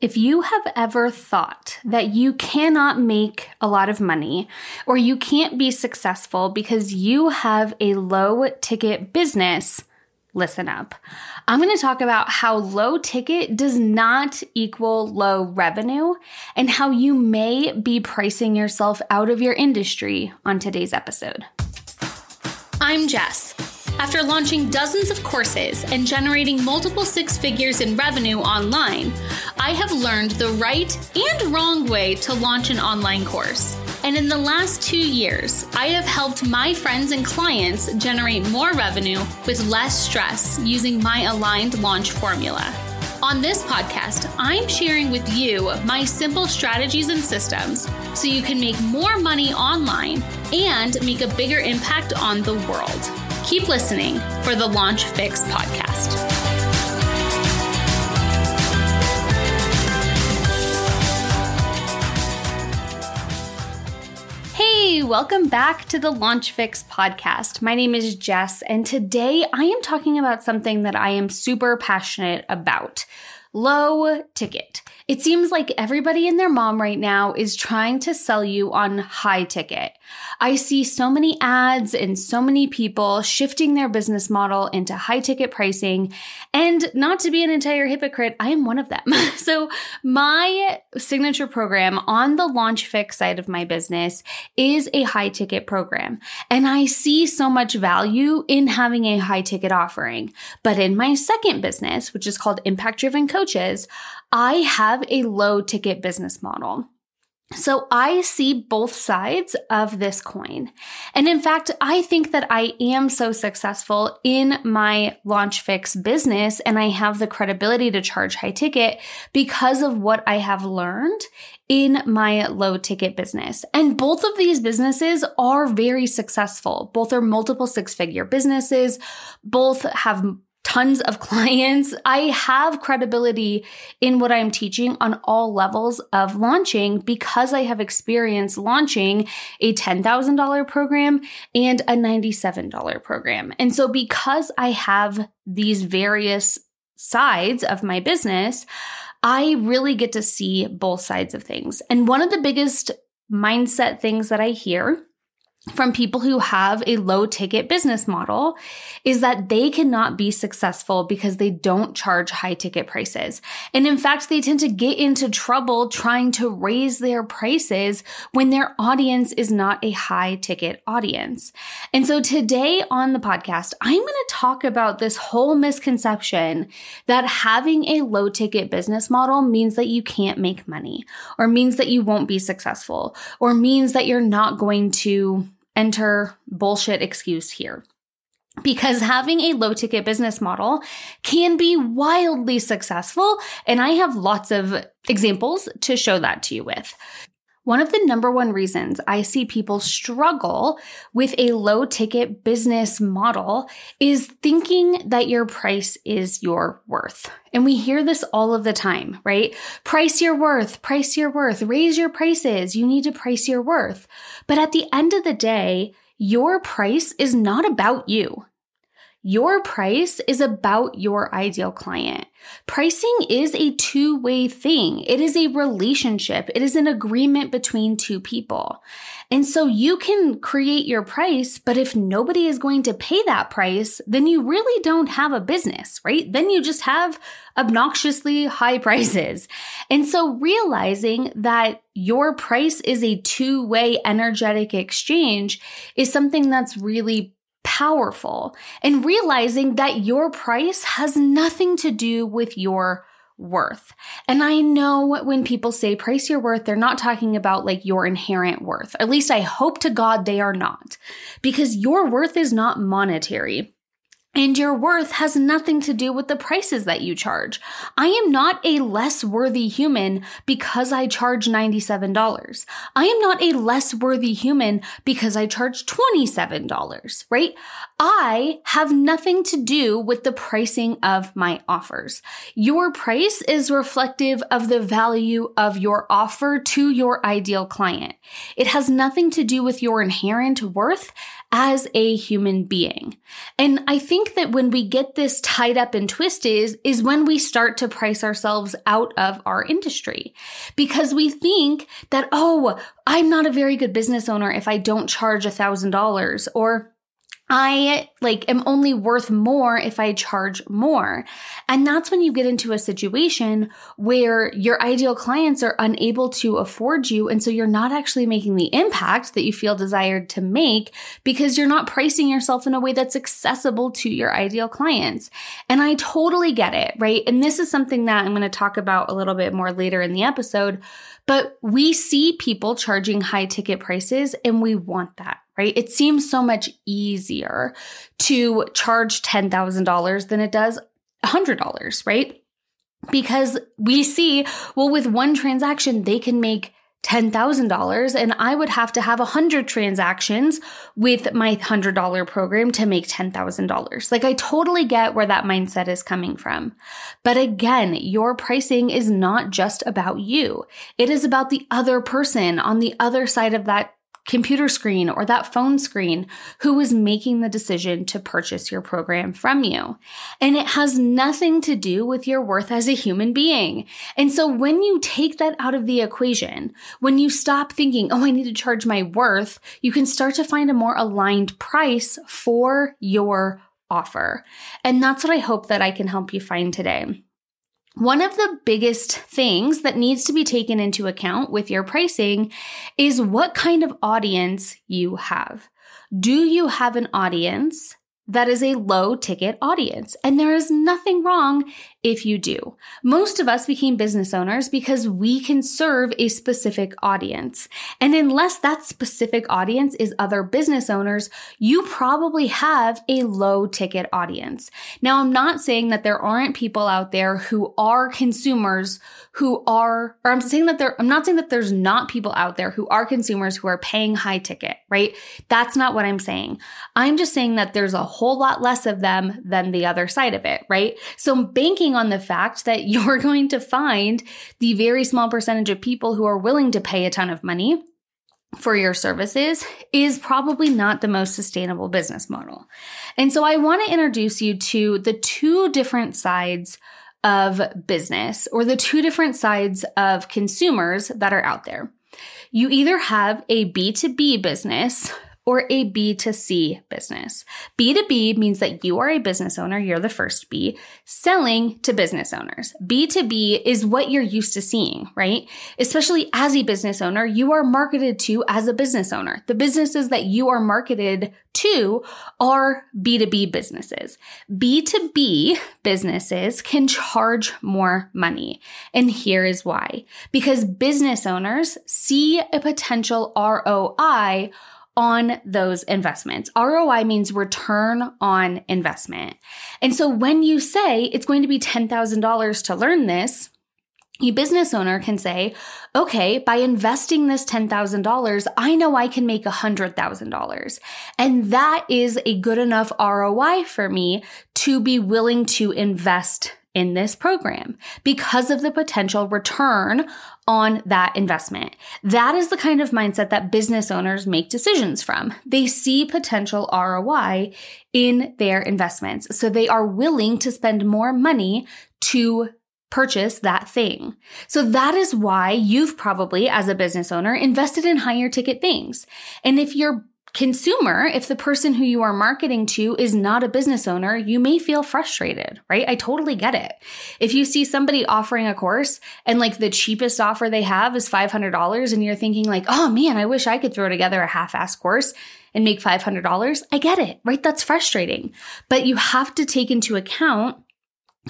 If you have ever thought that you cannot make a lot of money or you can't be successful because you have a low ticket business, listen up. I'm going to talk about how low ticket does not equal low revenue and how you may be pricing yourself out of your industry on today's episode. I'm Jess. After launching dozens of courses and generating multiple six figures in revenue online, I have learned the right and wrong way to launch an online course. And in the last 2 years, I have helped my friends and clients generate more revenue with less stress using my aligned launch formula. On this podcast, I'm sharing with you my simple strategies and systems so you can make more money online and make a bigger impact on the world. Keep listening for the Launch Fix Podcast. Hey, welcome back to the Launch Fix Podcast. My name is Jess, and today I am talking about something that I am super passionate about. Low ticket. It seems like everybody and their mom right now is trying to sell you on high ticket. I see so many ads and so many people shifting their business model into high ticket pricing. And not to be an entire hypocrite, I am one of them. So my signature program on the Launch Fix side of my business is a high ticket program. And I see so much value in having a high ticket offering. But in my second business, which is called Impact Driven Coaches, I have a low ticket business model. So I see both sides of this coin. And in fact, I think that I am so successful in my Launch Fix business and I have the credibility to charge high ticket because of what I have learned in my low ticket business. And both of these businesses are very successful. Both are multiple six-figure businesses. Both have tons of clients. I have credibility in what I'm teaching on all levels of launching because I have experience launching a $10,000 program and a $97 program. And so because I have these various sides of my business, I really get to see both sides of things. And one of the biggest mindset things that I hear from people who have a low ticket business model is that they cannot be successful because they don't charge high ticket prices. And in fact, they tend to get into trouble trying to raise their prices when their audience is not a high ticket audience. And so today on the podcast, I'm going to talk about this whole misconception that having a low ticket business model means that you can't make money or means that you won't be successful or means that you're not going to enter bullshit excuse here. Because having a low ticket business model can be wildly successful, and I have lots of examples to show that to you with. One of the number one reasons I see people struggle with a low ticket business model is thinking that your price is your worth. And we hear this all of the time, right? Price your worth, raise your prices. You need to price your worth. But at the end of the day, your price is not about you. Your price is about your ideal client. Pricing is a two-way thing. It is a relationship. It is an agreement between two people. And so you can create your price, but if nobody is going to pay that price, then you really don't have a business, right? Then you just have obnoxiously high prices. And so realizing that your price is a two-way energetic exchange is something that's really powerful, and realizing that your price has nothing to do with your worth. And I know when people say price your worth, they're not talking about like your inherent worth. At least I hope to God they are not, because your worth is not monetary. And your worth has nothing to do with the prices that you charge. I am not a less worthy human because I charge $97. I am not a less worthy human because I charge $27, right? I have nothing to do with the pricing of my offers. Your price is reflective of the value of your offer to your ideal client. It has nothing to do with your inherent worth as a human being. And I think that when we get this tied up and twisted is when we start to price ourselves out of our industry, because we think that, oh, I'm not a very good business owner if I don't charge $1,000, or I am only worth more if I charge more. And that's when you get into a situation where your ideal clients are unable to afford you. And so you're not actually making the impact that you feel desired to make because you're not pricing yourself in a way that's accessible to your ideal clients. And I totally get it, right? And this is something that I'm going to talk about a little bit more later in the episode, but we see people charging high ticket prices and we want that. Right? It seems so much easier to charge $10,000 than it does $100, right? Because we see, well, with one transaction, they can make $10,000, and I would have to have 100 transactions with my $100 program to make $10,000. I totally get where that mindset is coming from. But again, your pricing is not just about you. It is about the other person on the other side of that computer screen or that phone screen who is making the decision to purchase your program from you. And it has nothing to do with your worth as a human being. And so when you take that out of the equation, when you stop thinking, oh, I need to charge my worth, you can start to find a more aligned price for your offer. And that's what I hope that I can help you find today. One of the biggest things that needs to be taken into account with your pricing is what kind of audience you have. Do you have an audience that is a low-ticket audience? And there is nothing wrong if you do. Most of us became business owners because we can serve a specific audience. And unless that specific audience is other business owners, you probably have a low-ticket audience. Now, I'm not saying that there aren't people out there who are consumers I'm not saying that there's not people out there who are consumers who are paying high ticket, right? That's not what I'm saying. I'm just saying that there's a whole lot less of them than the other side of it, right? So I'm banking on the fact that you're going to find the very small percentage of people who are willing to pay a ton of money for your services is probably not the most sustainable business model. And so I want to introduce you to the two different sides of business, or the two different sides of consumers that are out there. You either have a B2B business or a B2C business. B2B means that you are a business owner, you're the first B, selling to business owners. B2B is what you're used to seeing, right? Especially as a business owner, you are marketed to as a business owner. The businesses that you are marketed to are B2B businesses. B2B businesses can charge more money. And here is why. Because business owners see a potential ROI on those investments. ROI means return on investment. And so when you say it's going to be $10,000 to learn this, a business owner can say, okay, by investing this $10,000, I know I can make $100,000. And that is a good enough ROI for me to be willing to invest in this program because of the potential return on that investment. That is the kind of mindset that business owners make decisions from. They see potential ROI in their investments, so they are willing to spend more money to purchase that thing. So that is why you've probably, as a business owner, invested in higher ticket things. And if you're consumer, if the person who you are marketing to is not a business owner, you may feel frustrated, right? I totally get it. If you see somebody offering a course and the cheapest offer they have is $500 and you're thinking oh man, I wish I could throw together a half-assed course and make $500. I get it, right? That's frustrating. But you have to take into account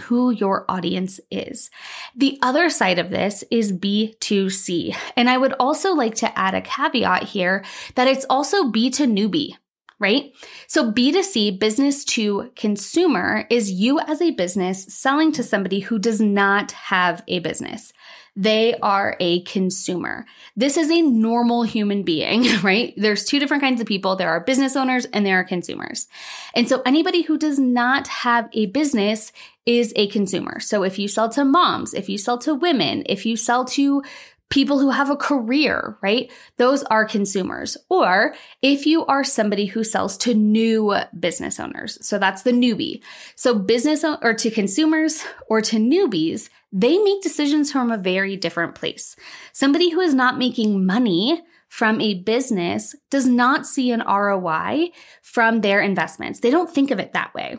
who your audience is. The other side of this is B2C. And I would also like to add a caveat here that it's also B to newbie, right? So B2C, business to consumer, is you as a business selling to somebody who does not have a business. They are a consumer. This is a normal human being, right? There's two different kinds of people. There are business owners and there are consumers. And so anybody who does not have a business is a consumer. So if you sell to moms, if you sell to women, if you sell to people who have a career, right? Those are consumers. Or if you are somebody who sells to new business owners, so that's the newbie. So business or to consumers or to newbies, they make decisions from a very different place. Somebody who is not making money from a business does not see an ROI from their investments. They don't think of it that way.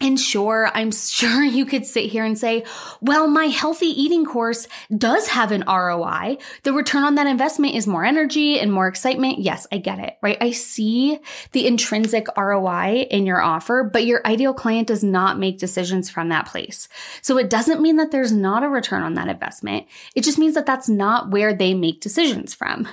And sure, I'm sure you could sit here and say, well, my healthy eating course does have an ROI. The return on that investment is more energy and more excitement. Yes, I get it, right? I see the intrinsic ROI in your offer, but your ideal client does not make decisions from that place. So it doesn't mean that there's not a return on that investment. It just means that that's not where they make decisions from.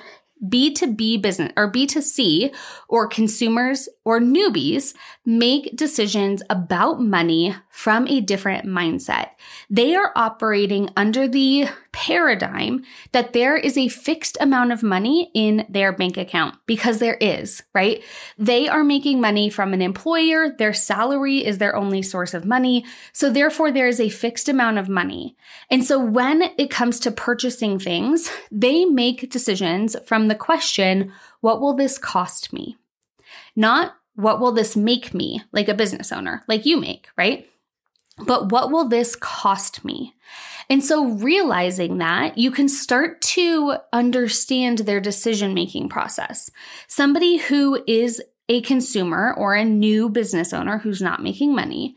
B2B business or B2C or consumers or newbies make decisions about money from a different mindset. They are operating under the paradigm that there is a fixed amount of money in their bank account because there is, right? They are making money from an employer. Their salary is their only source of money. So therefore, there is a fixed amount of money. And so when it comes to purchasing things, they make decisions from the question, what will this cost me? Not what will this make me, like a business owner, like you make, right? But what will this cost me? And so realizing that, you can start to understand their decision-making process. Somebody who is a consumer or a new business owner who's not making money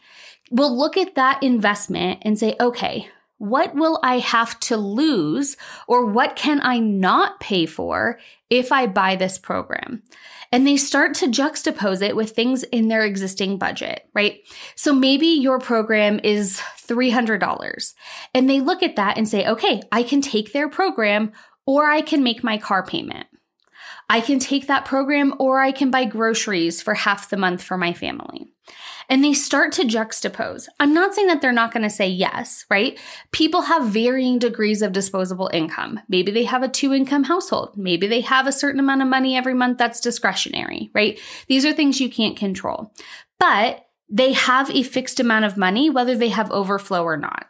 will look at that investment and say, okay, what will I have to lose or what can I not pay for if I buy this program? And they start to juxtapose it with things in their existing budget, right? So maybe your program is $300 and they look at that and say, okay, I can take their program or I can make my car payment. I can take that program or I can buy groceries for half the month for my family. And they start to juxtapose. I'm not saying that they're not going to say yes, right? People have varying degrees of disposable income. Maybe they have a 2-income household. Maybe they have a certain amount of money every month that's discretionary, right? These are things you can't control. But they have a fixed amount of money, whether they have overflow or not.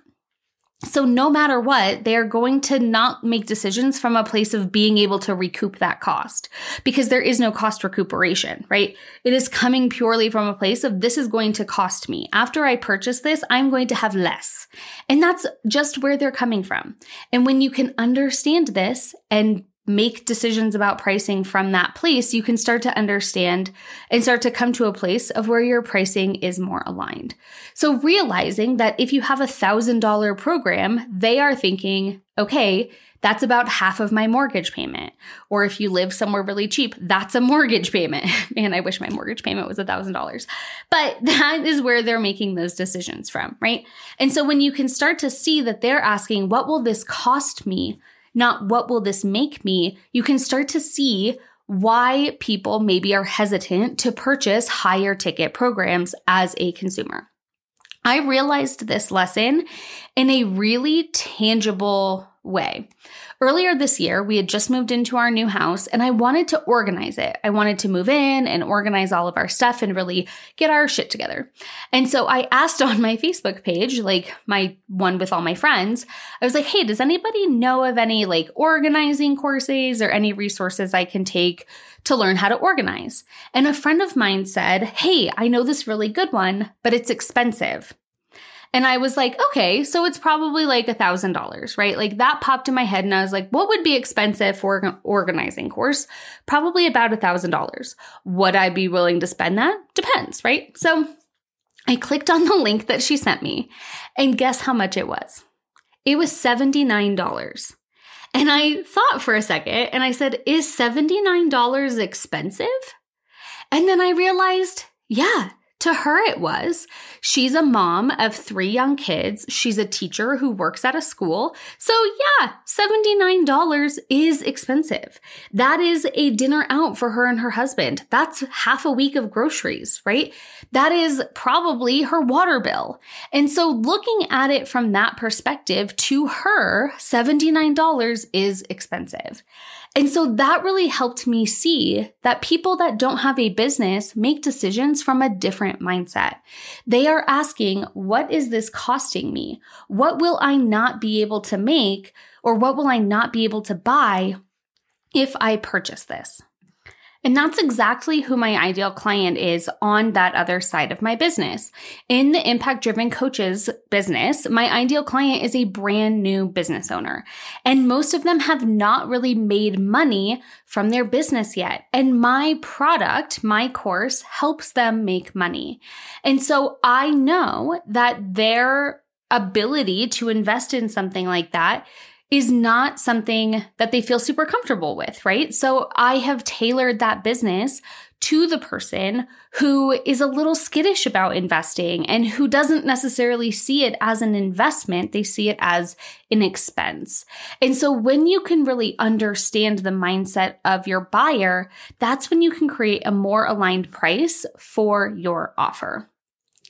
So no matter what, they're going to not make decisions from a place of being able to recoup that cost because there is no cost recuperation, right? It is coming purely from a place of this is going to cost me. After I purchase this, I'm going to have less. And that's just where they're coming from. And when you can understand this and make decisions about pricing from that place, you can start to understand and start to come to a place of where your pricing is more aligned. So realizing that if you have a $1,000 program, they are thinking, okay, that's about half of my mortgage payment. Or if you live somewhere really cheap, that's a mortgage payment. Man, I wish my mortgage payment was $1,000. But that is where they're making those decisions from, right? And so when you can start to see that they're asking, what will this cost me? Not what will this make me, you can start to see why people maybe are hesitant to purchase higher ticket programs as a consumer. I realized this lesson in a really tangible way. Earlier this year, we had just moved into our new house and I wanted to organize it. I wanted to move in and organize all of our stuff and really get our shit together. And so I asked on my Facebook page, like my one with all my friends, I was like, hey, does anybody know of any like organizing courses or any resources I can take to learn how to organize? And a friend of mine said, hey, I know this really good one, but it's expensive. And I was like, okay, so it's probably like $1,000, right? Like that popped in my head and I was like, what would be expensive for an organizing course? Probably about $1,000. Would I be willing to spend that? Depends, right? So I clicked on the link that she sent me and guess how much it was? It was $79. And I thought for a second and I said, is $79 expensive? And then I realized, yeah. To her, it was. She's a mom of 3 young kids. She's a teacher who works at a school. So yeah, $79 is expensive. That is a dinner out for her and her husband. That's half a week of groceries, right? That is probably her water bill. And so looking at it from that perspective, to her, $79 is expensive. And so that really helped me see that people that don't have a business make decisions from a different mindset. They are asking, what is this costing me? What will I not be able to make, or what will I not be able to buy if I purchase this? And that's exactly who my ideal client is on that other side of my business. In the Impact Driven Coaches business, my ideal client is a brand new business owner. And most of them have not really made money from their business yet. And my product, my course, helps them make money. And so I know that their ability to invest in something like that is not something that they feel super comfortable with, right? So I have tailored that business to the person who is a little skittish about investing and who doesn't necessarily see it as an investment. They see it as an expense. And so when you can really understand the mindset of your buyer, that's when you can create a more aligned price for your offer.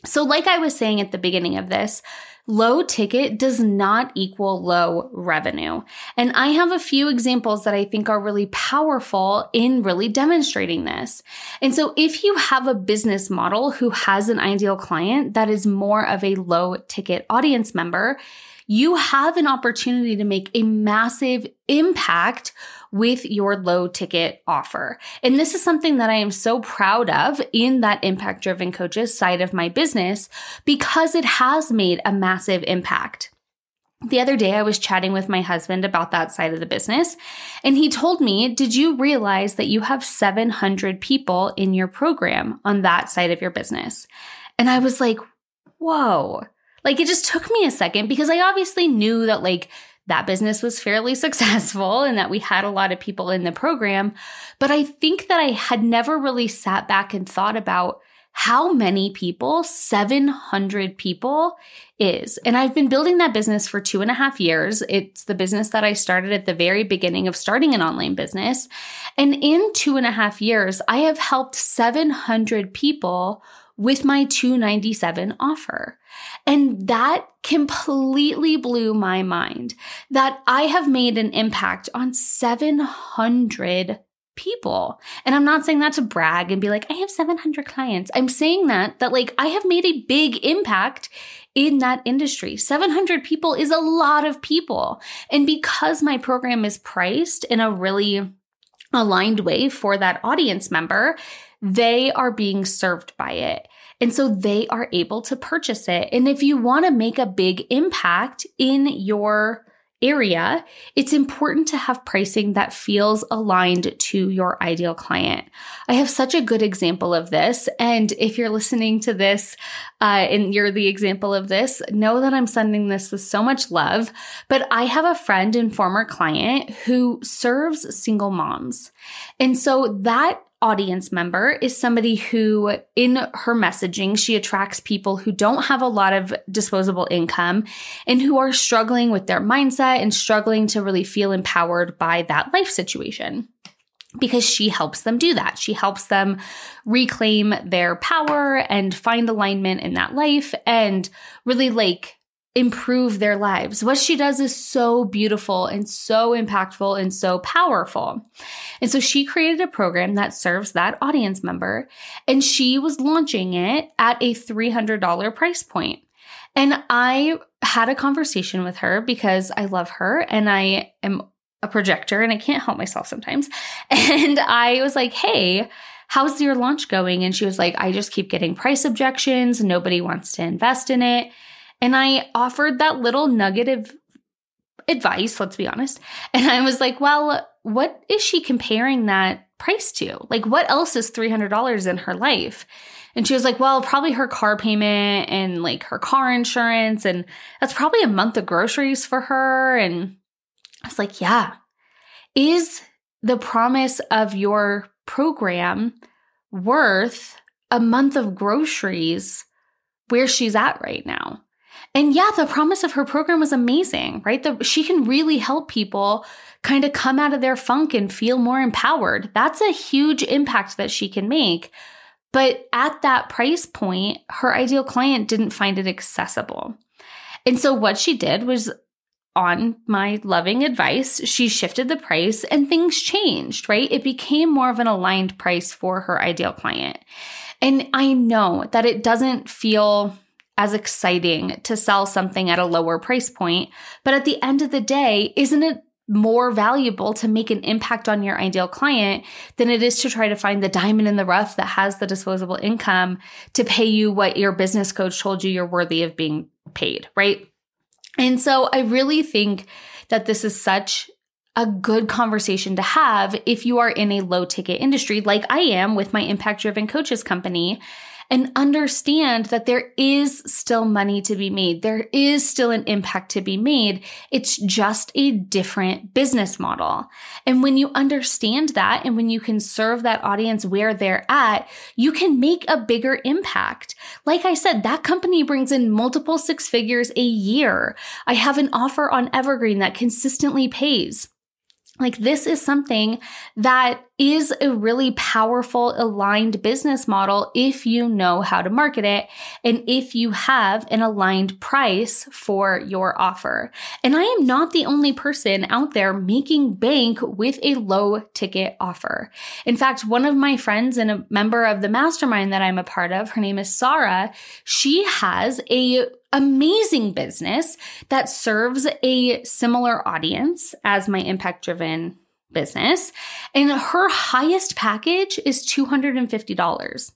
So like I was saying at the beginning of this, low ticket does not equal low revenue. And I have a few examples that I think are really powerful in really demonstrating this. And so if you have a business model who has an ideal client that is more of a low ticket audience member, you have an opportunity to make a massive impact with your low ticket offer. And this is something that I am so proud of in that Impact Driven Coaches side of my business, because it has made a massive impact. The other day I was chatting with my husband about that side of the business, and he told me, did you realize that you have 700 people in your program on that side of your business? And I was like, whoa. Like, it just took me a second, because I obviously knew that that business was fairly successful and that we had a lot of people in the program. But I think that I had never really sat back and thought about how many people 700 people is. And I've been building that business for 2.5 years. It's the business that I started at the very beginning of starting an online business. And in 2.5 years, I have helped 700 people with my $297 offer. And that completely blew my mind, that I have made an impact on 700 people. And I'm not saying that to brag and be like, I have 700 clients. I'm saying that I have made a big impact in that industry. 700 people is a lot of people. And because my program is priced in a really aligned way for that audience member, they are being served by it. And so they are able to purchase it. And if you want to make a big impact in your area, it's important to have pricing that feels aligned to your ideal client. I have such a good example of this. And if you're listening to this and you're the example of this, know that I'm sending this with so much love. But I have a friend and former client who serves single moms. And so that audience member is somebody who, in her messaging, she attracts people who don't have a lot of disposable income and who are struggling with their mindset and struggling to really feel empowered by that life situation, because she helps them do that. She helps them reclaim their power and find alignment in that life and really improve their lives. What she does is so beautiful and so impactful and so powerful. And so she created a program that serves that audience member, and she was launching it at a $300 price point. And I had a conversation with her because I love her and I am a projector and I can't help myself sometimes. And I was like, hey, how's your launch going? And she was like, I just keep getting price objections. Nobody wants to invest in it. And I offered that little nugget of advice, let's be honest. And I was like, well, what is she comparing that price to? What else is $300 in her life? And she was like, well, probably her car payment and her car insurance. And that's probably a month of groceries for her. And I was like, yeah. Is the promise of your program worth a month of groceries where she's at right now? And yeah, the promise of her program was amazing, right? She can really help people kind of come out of their funk and feel more empowered. That's a huge impact that she can make. But at that price point, her ideal client didn't find it accessible. And so what she did was on my loving advice, she shifted the price and things changed, right? It became more of an aligned price for her ideal client. And I know that it doesn't feel as exciting to sell something at a lower price point, but at the end of the day, isn't it more valuable to make an impact on your ideal client than it is to try to find the diamond in the rough that has the disposable income to pay you what your business coach told you you're worthy of being paid, right? And so I really think that this is such a good conversation to have if you are in a low ticket industry like I am with my Impact Driven Coaches company, and understand that there is still money to be made. There is still an impact to be made. It's just a different business model. And when you understand that, and when you can serve that audience where they're at, you can make a bigger impact. Like I said, that company brings in multiple six figures a year. I have an offer on Evergreen that consistently pays. Like, this is something that is a really powerful, aligned business model if you know how to market it and if you have an aligned price for your offer. And I am not the only person out there making bank with a low ticket offer. In fact, one of my friends and a member of the mastermind that I'm a part of, her name is Sarah, she has a amazing business that serves a similar audience as my impact-driven business. And her highest package is $250.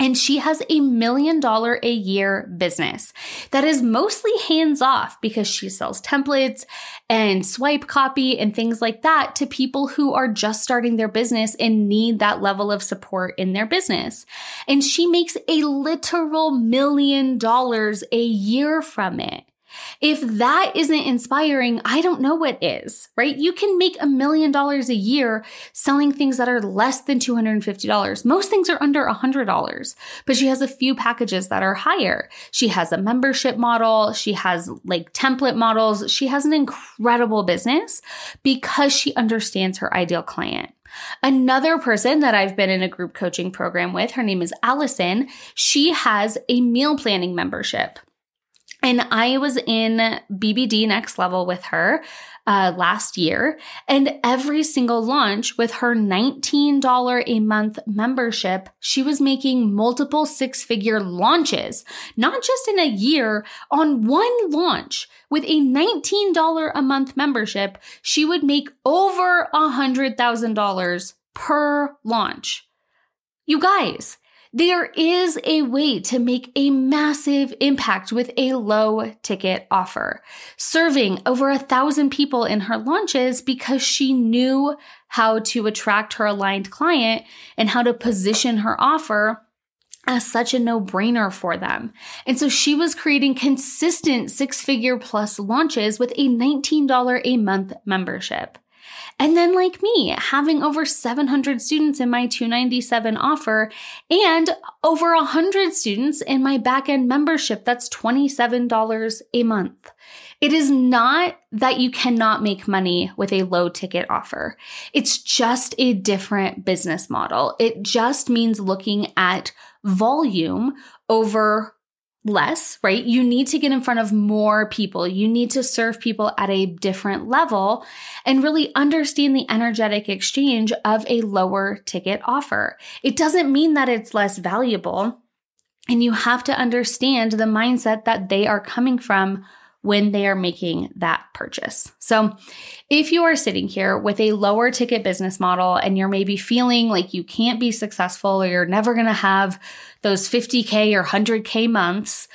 And she has $1 million a year business that is mostly hands-off because she sells templates and swipe copy and things like that to people who are just starting their business and need that level of support in their business. And she makes a literal $1 million a year from it. If that isn't inspiring, I don't know what is, right? You can make $1 million a year selling things that are less than $250. Most things are under $100, but she has a few packages that are higher. She has a membership model. She has like template models. She has an incredible business because she understands her ideal client. Another person that I've been in a group coaching program with, her name is Allison. She has a meal planning membership. And I was in BBD Next Level with her last year, and every single launch with her $19 a month membership, she was making multiple six-figure launches, not just in a year, on one launch. With a $19 a month membership, she would make over $100,000 per launch. You guys, there is a way to make a massive impact with a low ticket offer, serving over 1,000 people in her launches because she knew how to attract her aligned client and how to position her offer as such a no-brainer for them. And so she was creating consistent six-figure plus launches with a $19 a month membership. And then like me, having over 700 students in my $297 offer and over 100 students in my back-end membership, that's $27 a month. It is not that you cannot make money with a low ticket offer. It's just a different business model. It just means looking at volume over less, right? You need to get in front of more people. You need to serve people at a different level and really understand the energetic exchange of a lower ticket offer. It doesn't mean that it's less valuable, and you have to understand the mindset that they are coming from when they are making that purchase. So if you are sitting here with a lower ticket business model and you're maybe feeling like you can't be successful or you're never going to have those 50K or 100K months,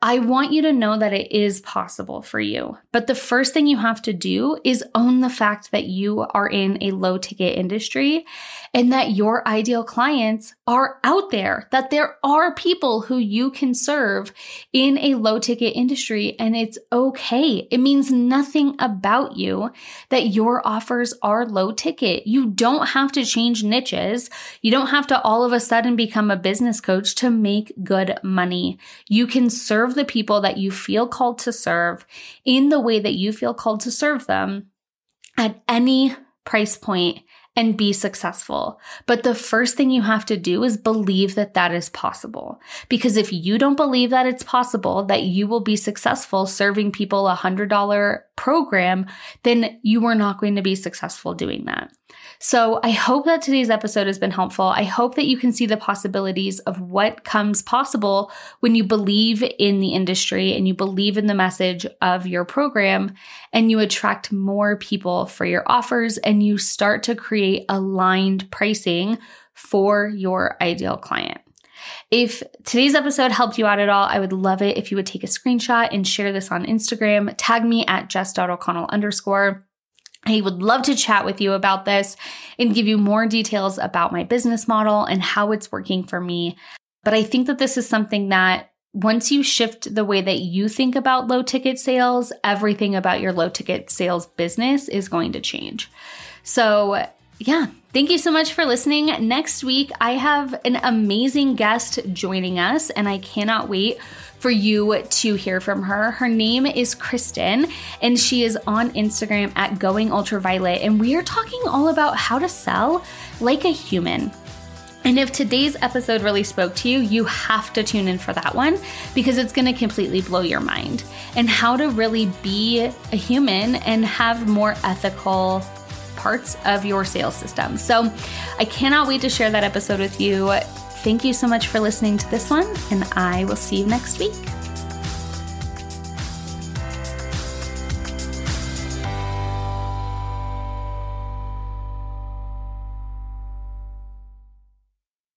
I want you to know that it is possible for you. But the first thing you have to do is own the fact that you are in a low ticket industry and that your ideal clients are out there, that there are people who you can serve in a low ticket industry, and it's okay. It means nothing about you that your offers are low ticket. You don't have to change niches. You don't have to all of a sudden become a business coach to make good money. You can serve the people that you feel called to serve in the way that you feel called to serve them at any price point and be successful. But the first thing you have to do is believe that that is possible. Because if you don't believe that it's possible that you will be successful serving people $100 program, then you are not going to be successful doing that. So I hope that today's episode has been helpful. I hope that you can see the possibilities of what comes possible when you believe in the industry and you believe in the message of your program and you attract more people for your offers and you start to create aligned pricing for your ideal client. If today's episode helped you out at all, I would love it if you would take a screenshot and share this on Instagram. Tag me at Jess.O'Connell_. I would love to chat with you about this and give you more details about my business model and how it's working for me. But I think that this is something that once you shift the way that you think about low ticket sales, everything about your low ticket sales business is going to change. So yeah, thank you so much for listening. Next week, I have an amazing guest joining us, and I cannot wait for you to hear from her. Her name is Kristen, and she is on Instagram at going ultraviolet, and we are talking all about how to sell like a human. And if today's episode really spoke to you, you have to tune in for that one because it's going to completely blow your mind and how to really be a human and have more ethical parts of your sales system. So I cannot wait to share that episode with you. Thank you so much for listening to this one, and I will see you next week.